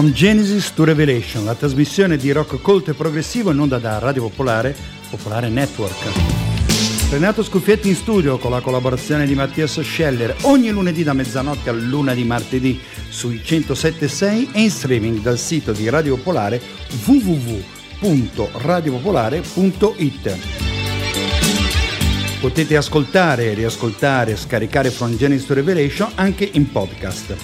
From Genesis to Revelation, la trasmissione di rock colto e progressivo in onda da Radio Popolare, Popolare Network. Renato Scufietti in studio con la collaborazione di Mattias Scheller, ogni lunedì da mezzanotte all'1 di martedì sui 107.6 e in streaming dal sito di Radio Popolare www.radiopopolare.it. Potete ascoltare, riascoltare e scaricare From Genesis to Revelation anche in podcast.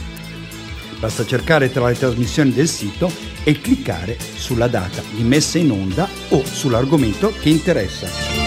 Basta cercare tra le trasmissioni del sito e cliccare sulla data di messa in onda o sull'argomento che interessa.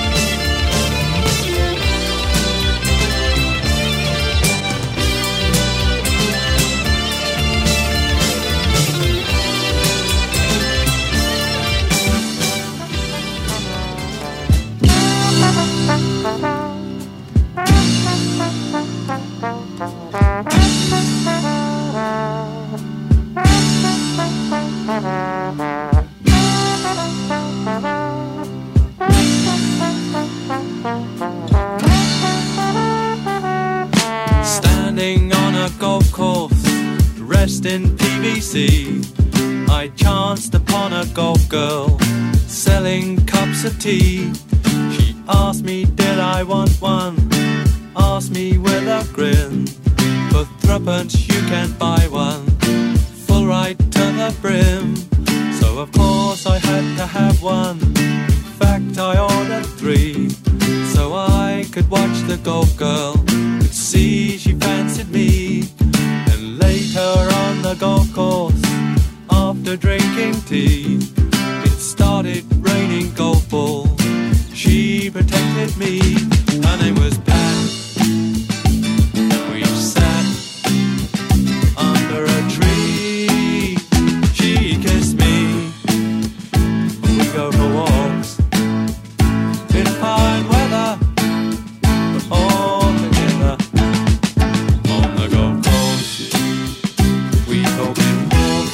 Tea. She asked me, did I want one? Asked me with a grin. For threepence you can buy one, full right to the brim. So of course I had to have one. In fact I ordered three, so I could watch the Golf Girl, could see she fancied me. And later on the golf course, after drinking tea, it started raining golf balls. She protected me. Her name was Pat. We sat under a tree. She kissed me. We go for walks in fine weather, but all together on the golf course. We go in walks.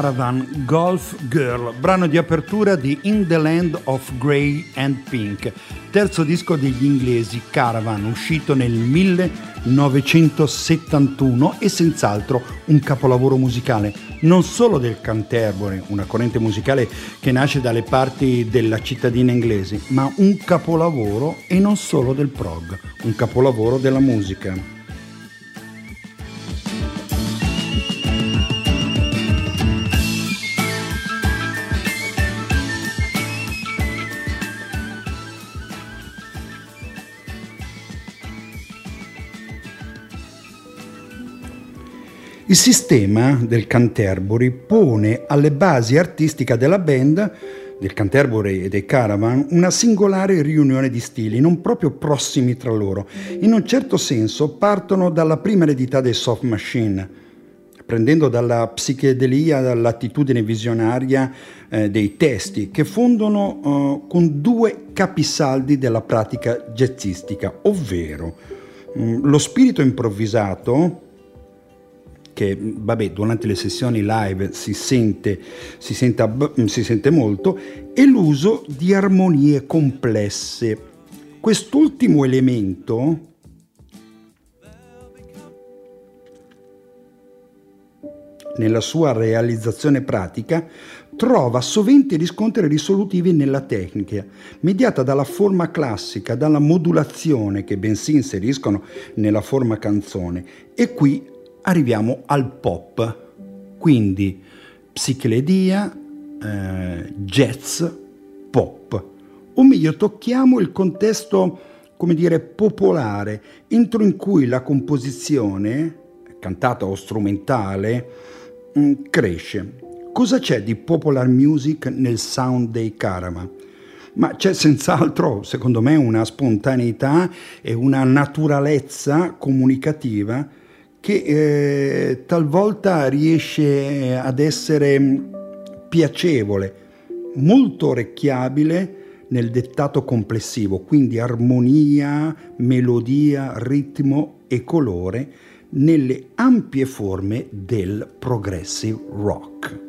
Caravan, Golf Girl, brano di apertura di In the Land of Grey and Pink, terzo disco degli inglesi Caravan, uscito nel 1971 e senz'altro un capolavoro musicale, non solo del Canterbury, una corrente musicale che nasce dalle parti della cittadina inglese, ma un capolavoro e non solo del prog, un capolavoro della musica. Il sistema del Canterbury pone alle basi artistiche della band, del Canterbury e dei Caravan, una singolare riunione di stili non proprio prossimi tra loro. In un certo senso partono dalla prima eredità dei Soft Machine, prendendo dalla psichedelia, dall'attitudine visionaria dei testi, che fondono con due capisaldi della pratica jazzistica, ovvero lo spirito improvvisato, che vabbè, durante le sessioni live si sente molto, e l'uso di armonie complesse. Quest'ultimo elemento nella sua realizzazione pratica trova sovente riscontri risolutivi nella tecnica, mediata dalla forma classica, dalla modulazione che ben si inseriscono nella forma canzone. E qui arriviamo al pop, quindi psichedelia, jazz, pop, o meglio tocchiamo il contesto, come dire, popolare, entro in cui la composizione, cantata o strumentale, cresce. Cosa c'è di popular music nel sound dei Caravan? Ma c'è senz'altro, secondo me, una spontaneità e una naturalezza comunicativa che talvolta riesce ad essere piacevole, molto orecchiabile nel dettato complessivo, quindi armonia, melodia, ritmo e colore nelle ampie forme del progressive rock.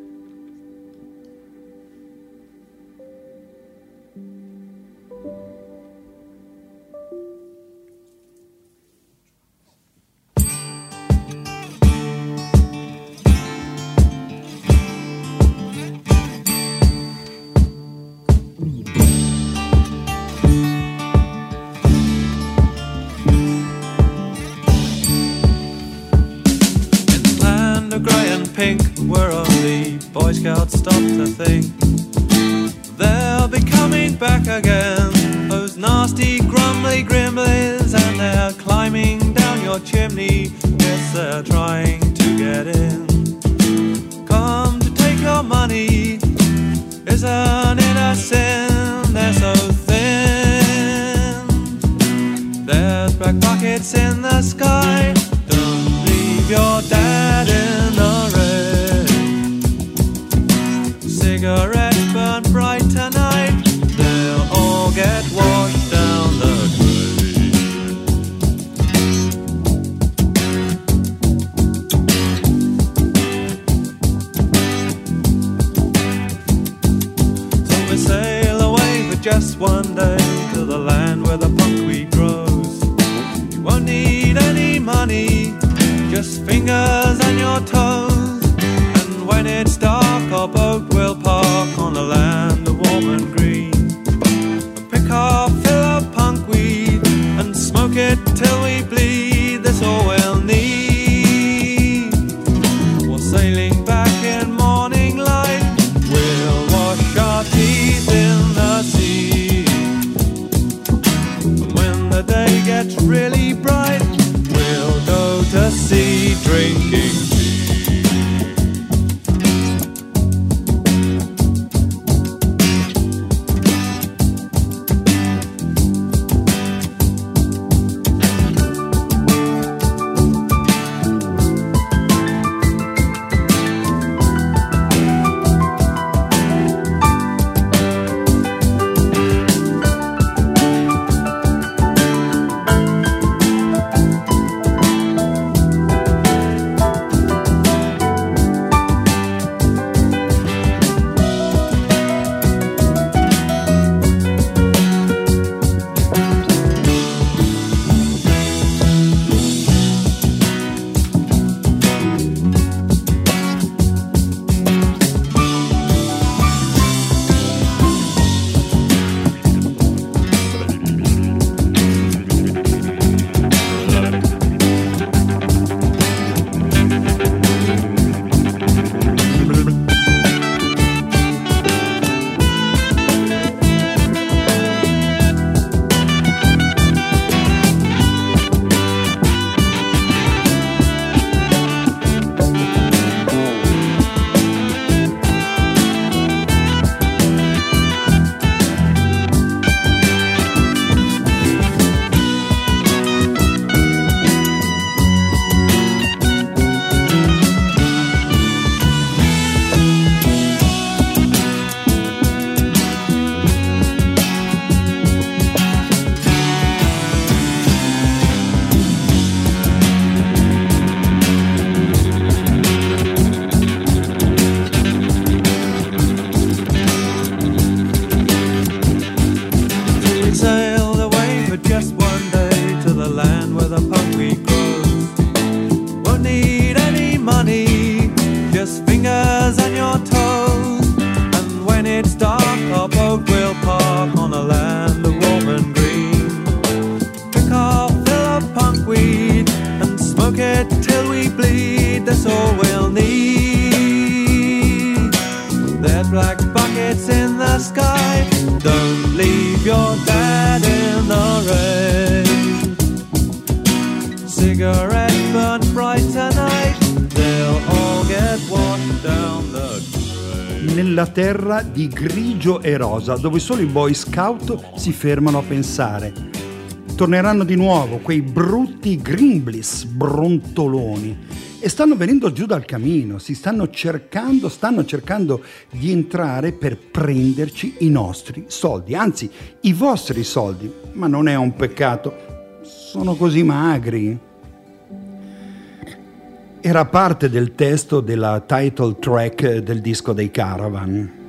Where all the Boy Scouts stopped to think they'll be coming back again, those nasty grumbly Grimblis, and they're climbing down your chimney. Yes, they're trying to get in. Come to take your money, isn't it a sin? They're so thin. There's black pockets in the sky. Don't leave your dad in the rain. Cigarette burn bright tonight. They'll all get washed down the grave. So we sail away for just one day to the land where the buckwheat grows. You won't need any money, just fingers and your toes. And when it's dark, our boat will park on the land of warm and green. Pick our fill of punkweed and smoke it till we bleed. That's all we'll need. We're sailing back in morning light. We'll wash our teeth in the sea. And when the day gets really bright, we'll go to sea drinking tea. like buckets in the sky. Don't leave your dad in the rain. Cigarette burnt bright tonight. They'll all get washed down the drain. Nella terra di grigio e rosa, dove solo i boy scout si fermano a pensare. Torneranno di nuovo quei brutti Grimblis brontoloni. E stanno venendo giù dal camino, si stanno cercando di entrare per prenderci i nostri soldi, anzi i vostri soldi, ma non è un peccato, sono così magri. Era parte del testo della title track del disco dei Caravan.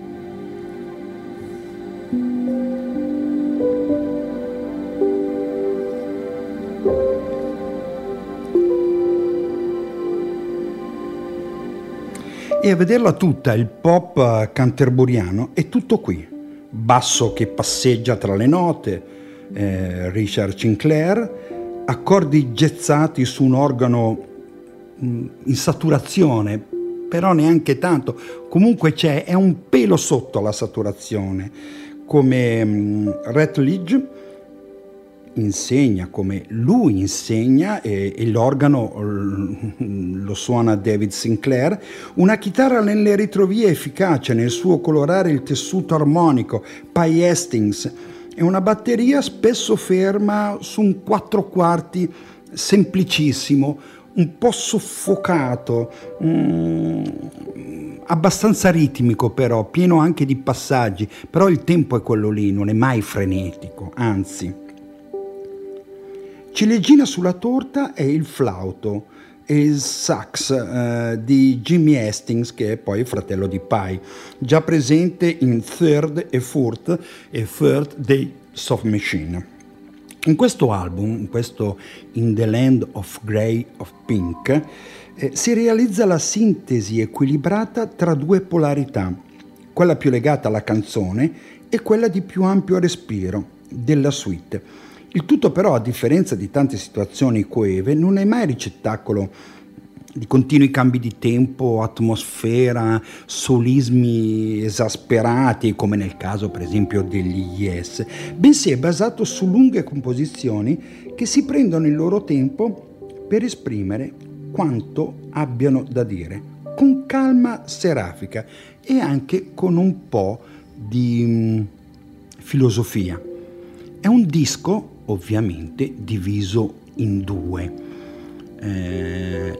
E a vederla tutta, il pop canterburiano è tutto qui. Basso che passeggia tra le note, Richard Sinclair, accordi gezzati su un organo in saturazione, però neanche tanto. Comunque è un pelo sotto la saturazione, come Rutledge insegna, come lui insegna, e l'organo lo suona David Sinclair, una chitarra nelle retrovie efficace, nel suo colorare il tessuto armonico, Pye Hastings, e una batteria spesso ferma su un 4/4 semplicissimo, un po' soffocato, abbastanza ritmico però, pieno anche di passaggi, però il tempo è quello lì, non è mai frenetico, anzi. Ciliegina sulla torta è il flauto e il sax di Jimmy Hastings, che è poi il fratello di Pye, già presente in Third e Fourth dei Soft Machine. In questo album, in questo In the Land of Grey and Pink, si realizza la sintesi equilibrata tra due polarità, quella più legata alla canzone e quella di più ampio respiro della suite. Il tutto però, a differenza di tante situazioni coeve, non è mai ricettacolo di continui cambi di tempo, atmosfera, solismi esasperati, come nel caso per esempio degli Yes, bensì è basato su lunghe composizioni che si prendono il loro tempo per esprimere quanto abbiano da dire, con calma serafica e anche con un po' di filosofia. È un disco ovviamente diviso in due,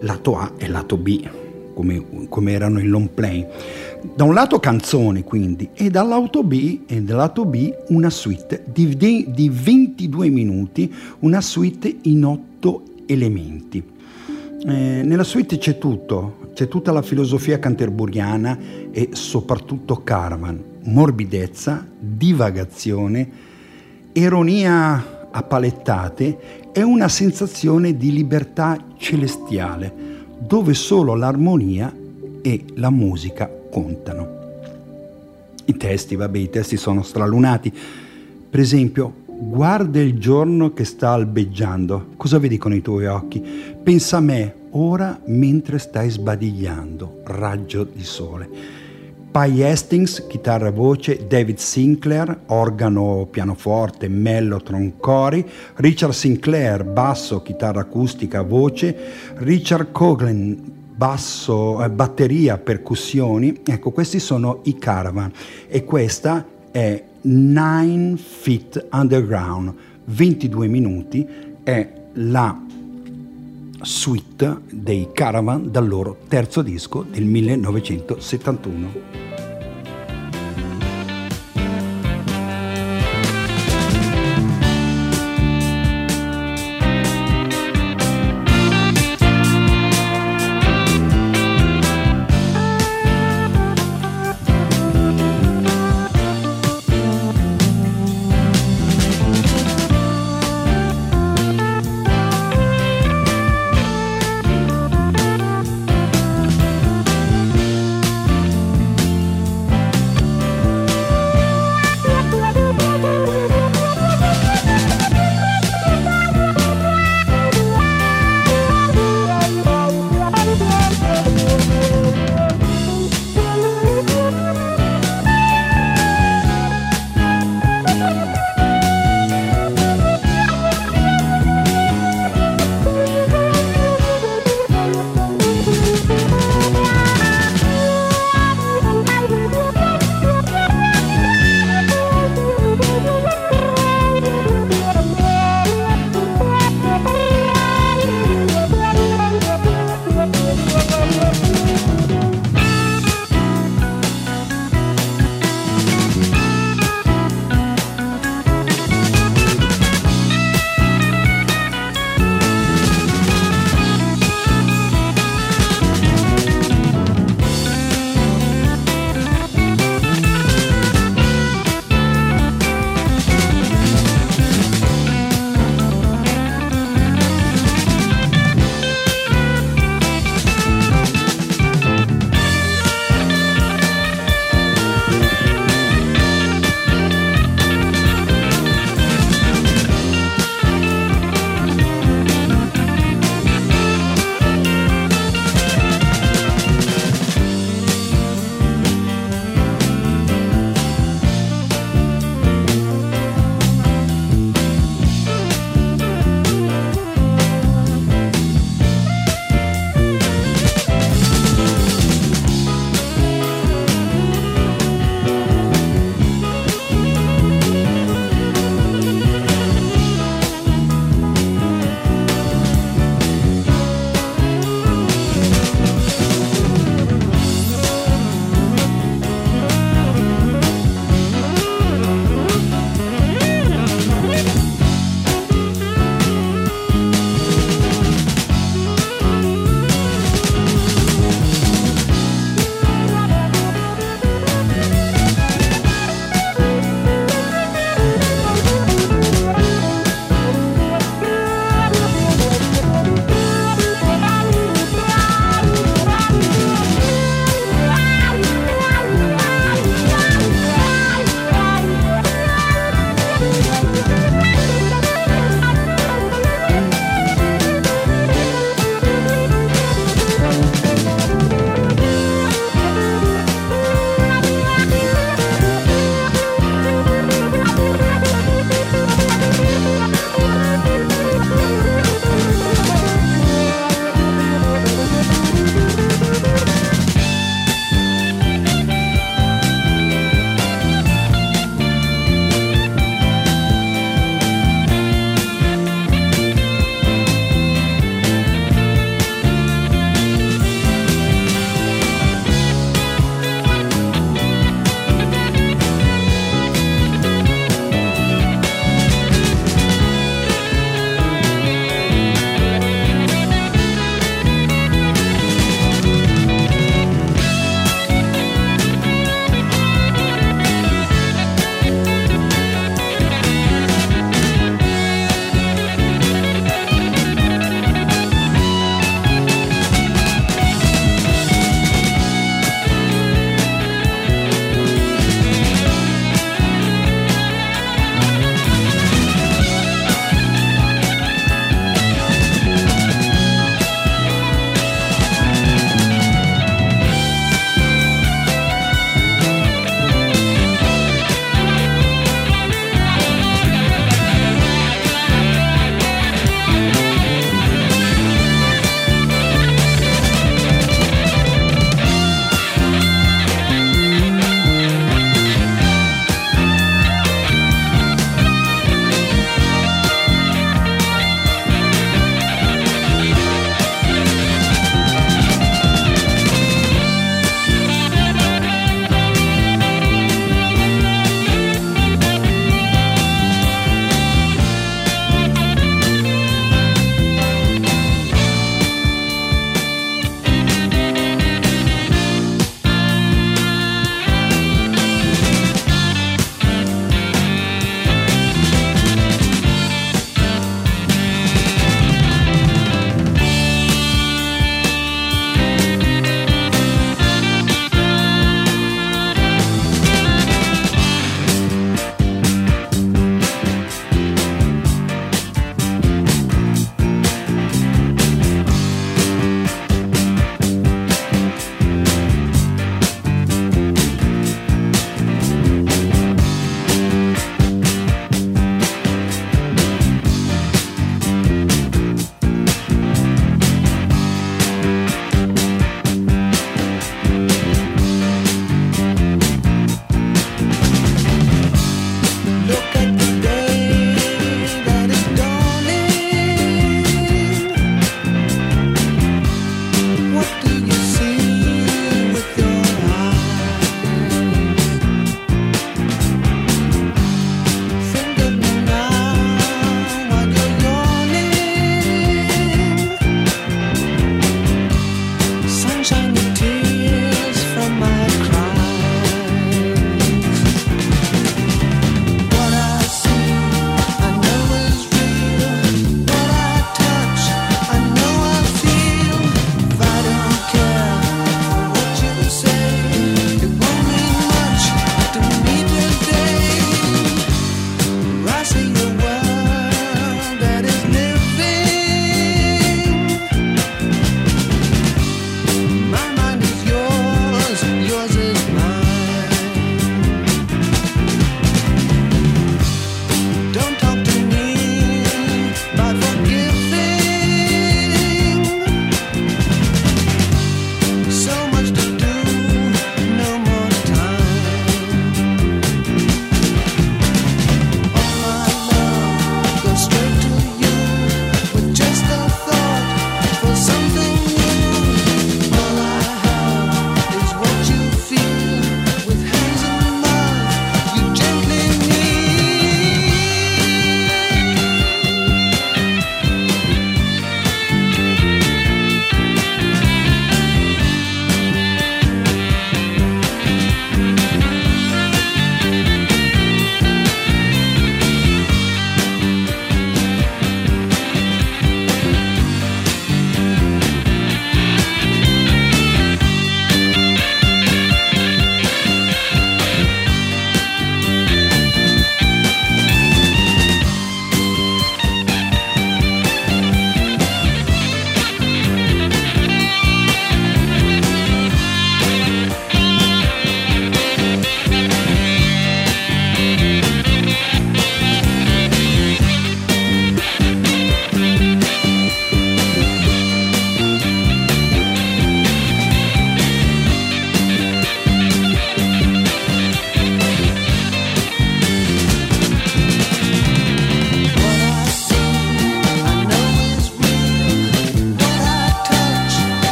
lato A e lato B, come erano i long play. Da un lato canzoni, quindi, e dal lato B una suite di 22 minuti, una suite in 8 elementi. Nella suite c'è tutto, c'è tutta la filosofia canterburiana e soprattutto Caravan, morbidezza, divagazione, ironia a palettate è una sensazione di libertà celestiale, dove solo l'armonia e la musica contano. I testi sono stralunati. Per esempio, guarda il giorno che sta albeggiando, cosa vedi con i tuoi occhi? Pensa a me, ora mentre stai sbadigliando, raggio di sole. Pye Hastings, chitarra e voce, David Sinclair, organo, pianoforte, mellotron, cori, Richard Sinclair, basso, chitarra acustica, voce, Richard Coghlan, basso, batteria, percussioni. Ecco, questi sono i Caravan e questa è 9 Feet Underground, 22 minuti, è la suite dei Caravan dal loro terzo disco del 1971.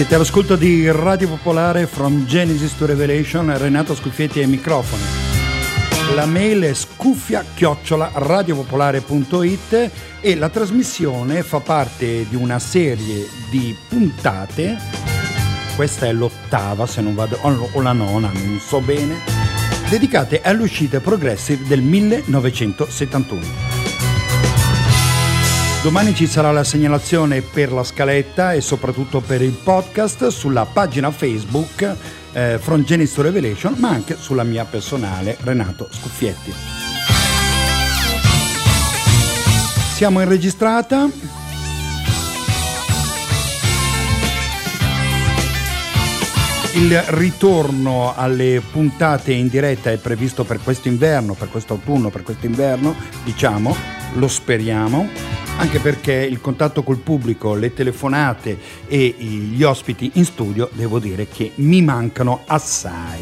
Siete all'ascolto di Radio Popolare, From Genesis to Revelation, Renato Scufietti ai microfoni. La mail è scuffia@radiopopolare.it e la trasmissione fa parte di una serie di puntate, questa è l'8ª se non vado, o la 9ª, non so bene, dedicate all'uscita progressive del 1971. Domani ci sarà la segnalazione per la scaletta e soprattutto per il podcast sulla pagina Facebook From Genesis to Revelation, ma anche sulla mia personale, Renato Scufietti. Siamo in registrata. Il ritorno alle puntate in diretta è previsto per questo inverno, per questo autunno, per questo inverno, diciamo, lo speriamo. Anche perché il contatto col pubblico, le telefonate e gli ospiti in studio, devo dire che mi mancano assai.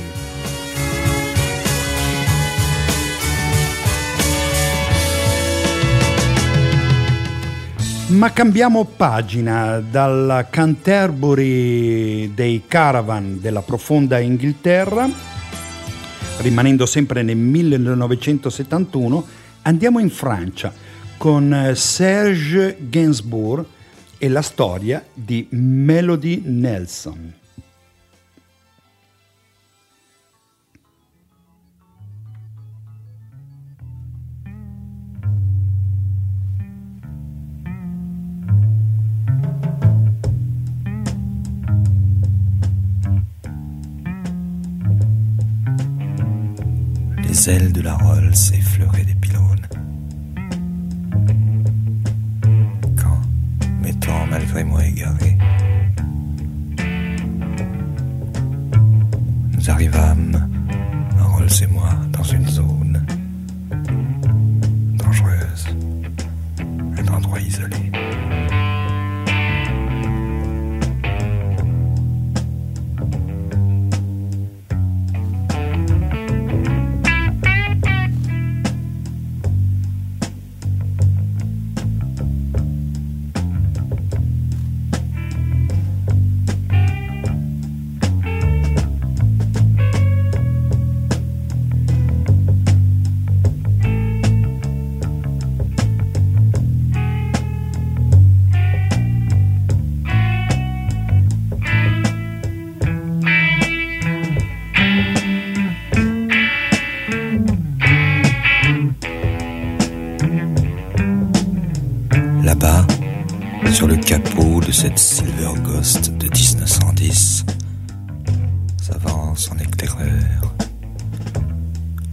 Ma cambiamo pagina dal Canterbury dei Caravan della profonda Inghilterra, rimanendo sempre nel 1971, andiamo in Francia con Serge Gainsbourg e la storia di Melody Nelson. Les ailes de la Rolls s'effleuraient des pylônes. Malgré moi égaré, nous arrivâmes, Rolls et moi, dans une zone dangereuse, un endroit isolé. Cette Silver Ghost de 1910 s'avance en éclaireur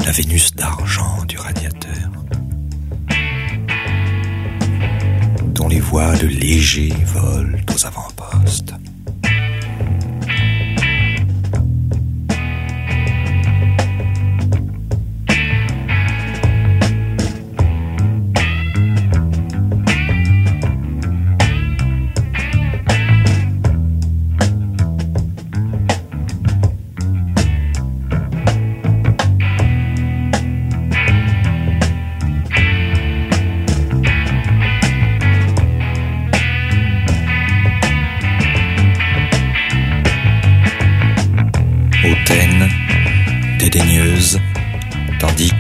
la Vénus d'argent du radiateur, dont les voiles légers volent aux avant-postes.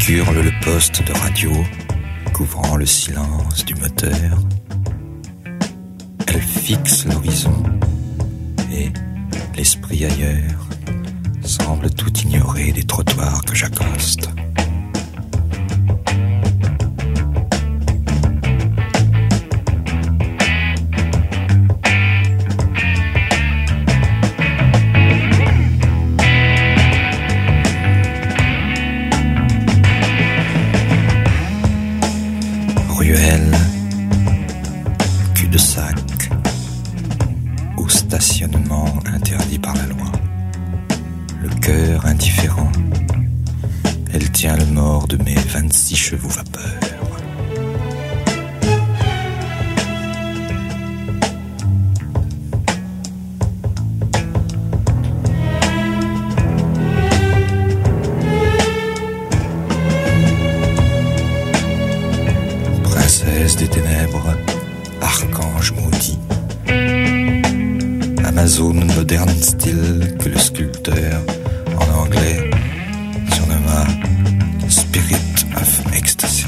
Hurle le poste de radio, couvrant le silence du moteur. Elle fixe l'horizon et, l'esprit ailleurs, semble tout ignorer des trottoirs que j'accoste. Zone moderne style que le sculpteur en anglais surnomma Spirit of Ecstasy.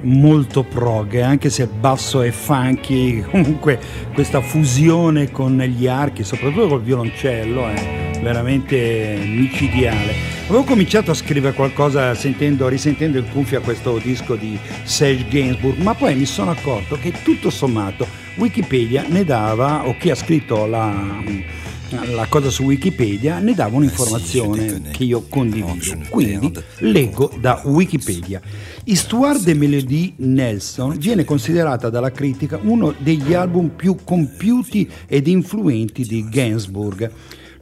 Molto prog, anche se basso e funky, comunque questa fusione con gli archi, soprattutto col violoncello, è veramente micidiale. Avevo cominciato a scrivere qualcosa risentendo in cuffia questo disco di Serge Gainsbourg, ma poi mi sono accorto che tutto sommato Wikipedia ne dava, o chi ha scritto la cosa su Wikipedia ne dava un'informazione che io condivido, quindi leggo da Wikipedia. Histoire de Melody Nelson viene considerata dalla critica uno degli album più compiuti ed influenti di Gainsbourg,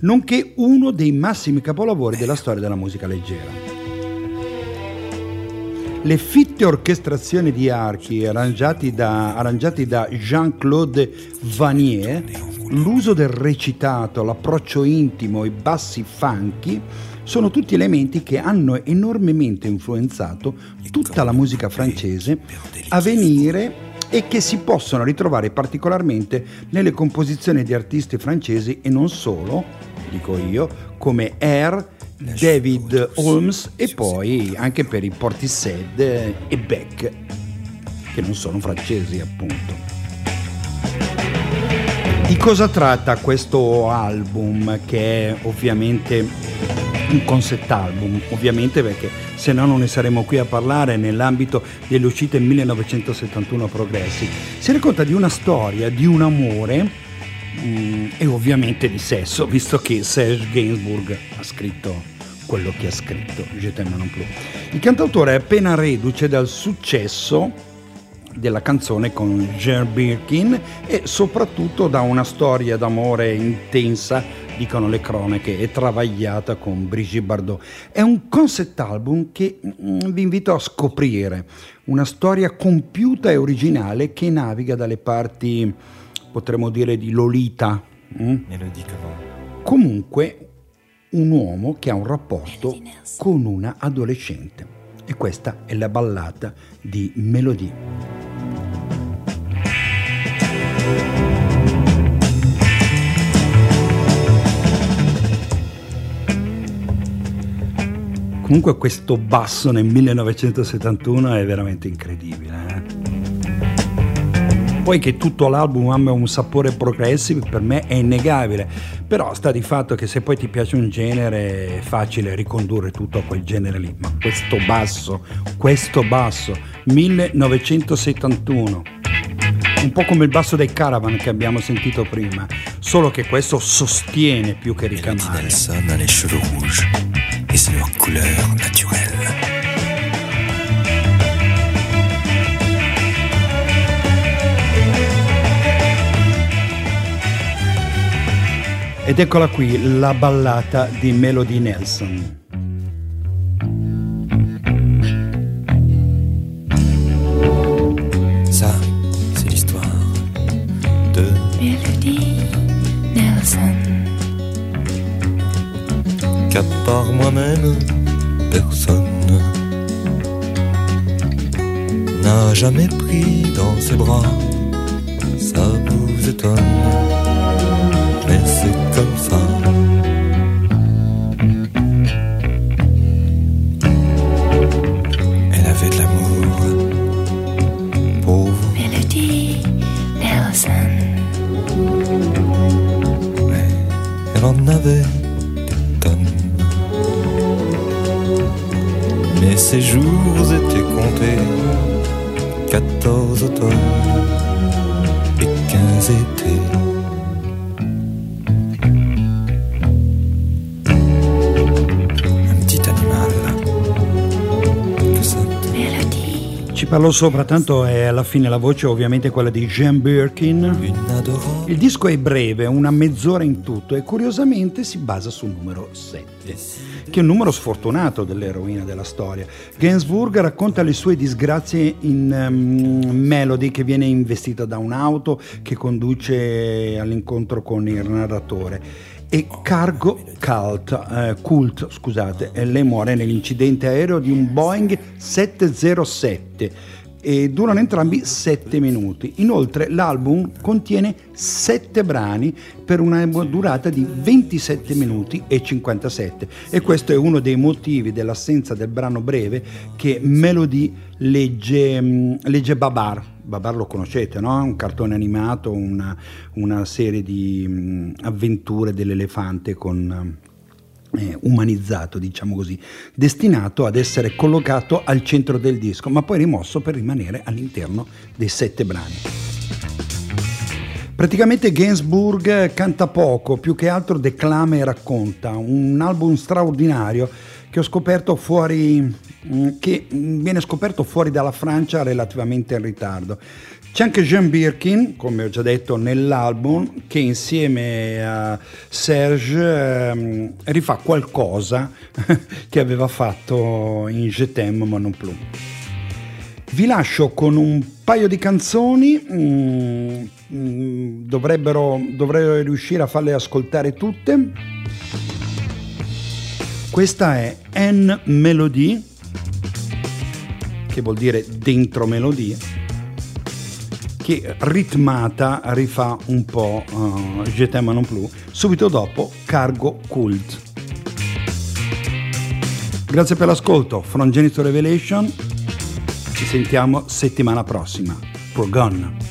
nonché uno dei massimi capolavori della storia della musica leggera. Le fitte orchestrazioni di archi arrangiati da Jean-Claude Vanier, l'uso del recitato, l'approccio intimo, i bassi funky sono tutti elementi che hanno enormemente influenzato tutta la musica francese a venire e che si possono ritrovare particolarmente nelle composizioni di artisti francesi e non solo, dico io, come Air, David Holmes e poi anche per i Portishead e Beck, che non sono francesi appunto. Di cosa tratta questo album, che è ovviamente un concept album, ovviamente, perché se no non ne saremo qui a parlare, nell'ambito delle uscite 1971 progressi? Si racconta di una storia, di un amore e ovviamente di sesso, visto che Serge Gainsbourg ha scritto quello che ha scritto, Je t'aime non più. Il cantautore è appena reduce dal successo della canzone con Jane Birkin e soprattutto da una storia d'amore intensa, dicono le cronache, e travagliata con Brigitte Bardot. È un concept album che vi invito a scoprire, una storia compiuta e originale che naviga dalle parti, potremmo dire, di Lolita. Comunque un uomo che ha un rapporto con una adolescente, e questa è la ballata di Melody. Comunque questo basso nel 1971 è veramente incredibile. Poi che tutto l'album abbia un sapore progressive per me è innegabile, però sta di fatto che se poi ti piace un genere è facile ricondurre tutto a quel genere lì, ma questo basso 1971, un po' come il basso dei Caravan che abbiamo sentito prima, solo che questo sostiene più che ricamare. Et c'est leur couleur naturelle. Ed eccola qui, la ballata di Melody Nelson. Ça, c'est l'histoire de Melody Nelson. Qu'à part moi-même, personne n'a jamais pris dans ses bras. Ça vous étonne, mais c'est comme ça. Elle avait de l'amour, pauvre Melody Nelson. Mais elle en avait. Et ses jours étaient comptés, 14 automnes et 15 étés. Un petit animal que cette mélodie Ci parlo sopra, tanto è alla fine la voce ovviamente quella di Jane Birkin. Il disco è breve, una mezz'ora in tutto, e curiosamente si basa sul numero 7. Che è un numero sfortunato dell'eroina della storia. Gainsbourg racconta le sue disgrazie in Melody, che viene investita da un'auto che conduce all'incontro con il narratore, e Cargo Cult, lei muore nell'incidente aereo di un Boeing 707 e durano entrambi 7 minuti. Inoltre l'album contiene 7 brani per una durata di 27 minuti e 57, e questo è uno dei motivi dell'assenza del brano breve che Melody legge Babar. Babar lo conoscete, no? Un cartone animato, una serie di avventure dell'elefante con umanizzato, diciamo così, destinato ad essere collocato al centro del disco, ma poi rimosso per rimanere all'interno dei 7 brani. Praticamente Gainsbourg canta poco, più che altro declama e racconta. Un album straordinario che ho scoperto che viene scoperto fuori dalla Francia relativamente in ritardo. C'è anche Jane Birkin, come ho già detto, nell'album, che insieme a Serge rifà qualcosa che aveva fatto in Je t'aime ma non plus. Vi lascio con un paio di canzoni, dovrei riuscire a farle ascoltare tutte. Questa è En Melodie, che vuol dire dentro melodie, che ritmata rifà un po' Je t'aime non plus, subito dopo Cargo Cult. Grazie per l'ascolto, From Genesis to Revelation. Ci sentiamo settimana prossima. Progon.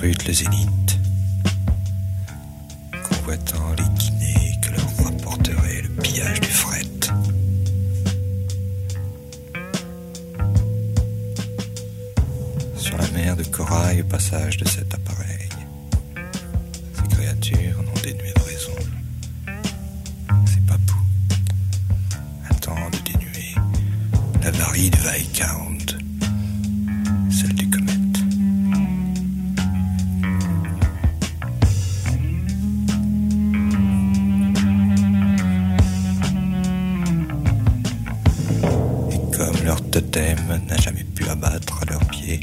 scrutent le zénith, convoitant les guinées que leur rapporterait le pillage du fret. Sur la mer de corail au passage de cet appareil, ces créatures n'ont dénué de raison. Ces papous attendent de dénuer l'avarie de Viscount, celle du comète. Et comme leur totem n'a jamais pu abattre à leurs pieds,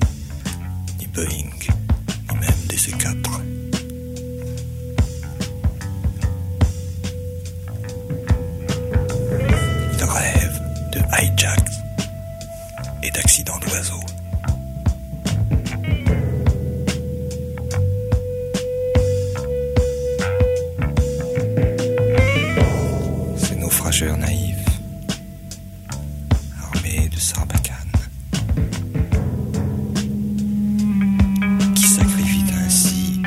ni Boeing, ni même des C4, de rêves, de hijacks et d'accidents d'oiseaux. Naïfs, armés de sarbacanes, qui sacrifient ainsi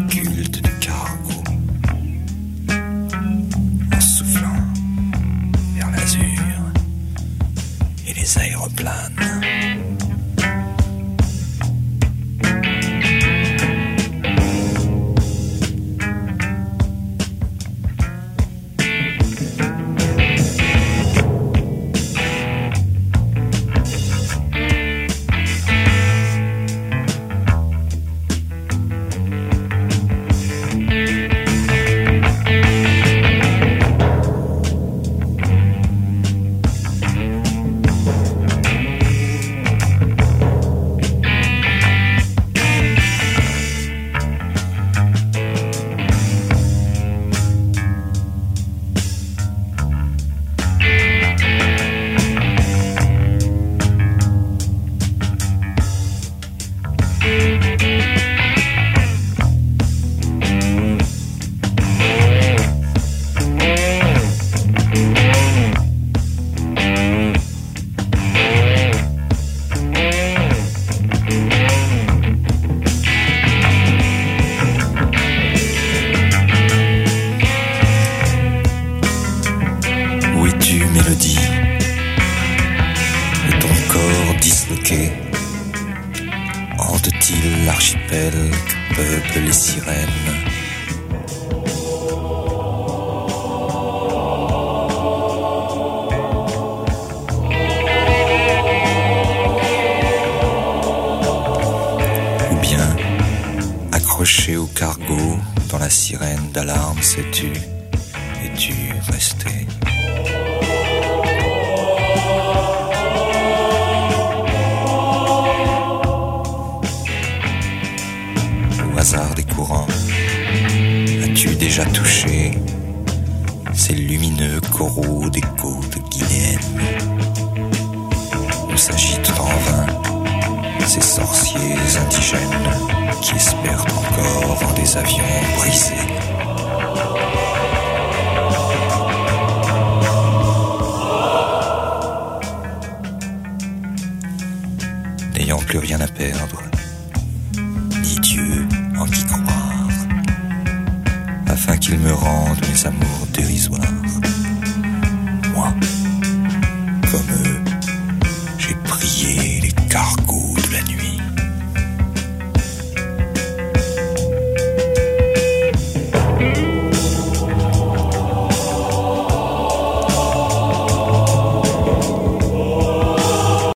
au culte du cargo, en soufflant vers l'azur et les aéroplanes. Moi, comme eux, j'ai prié les cargos.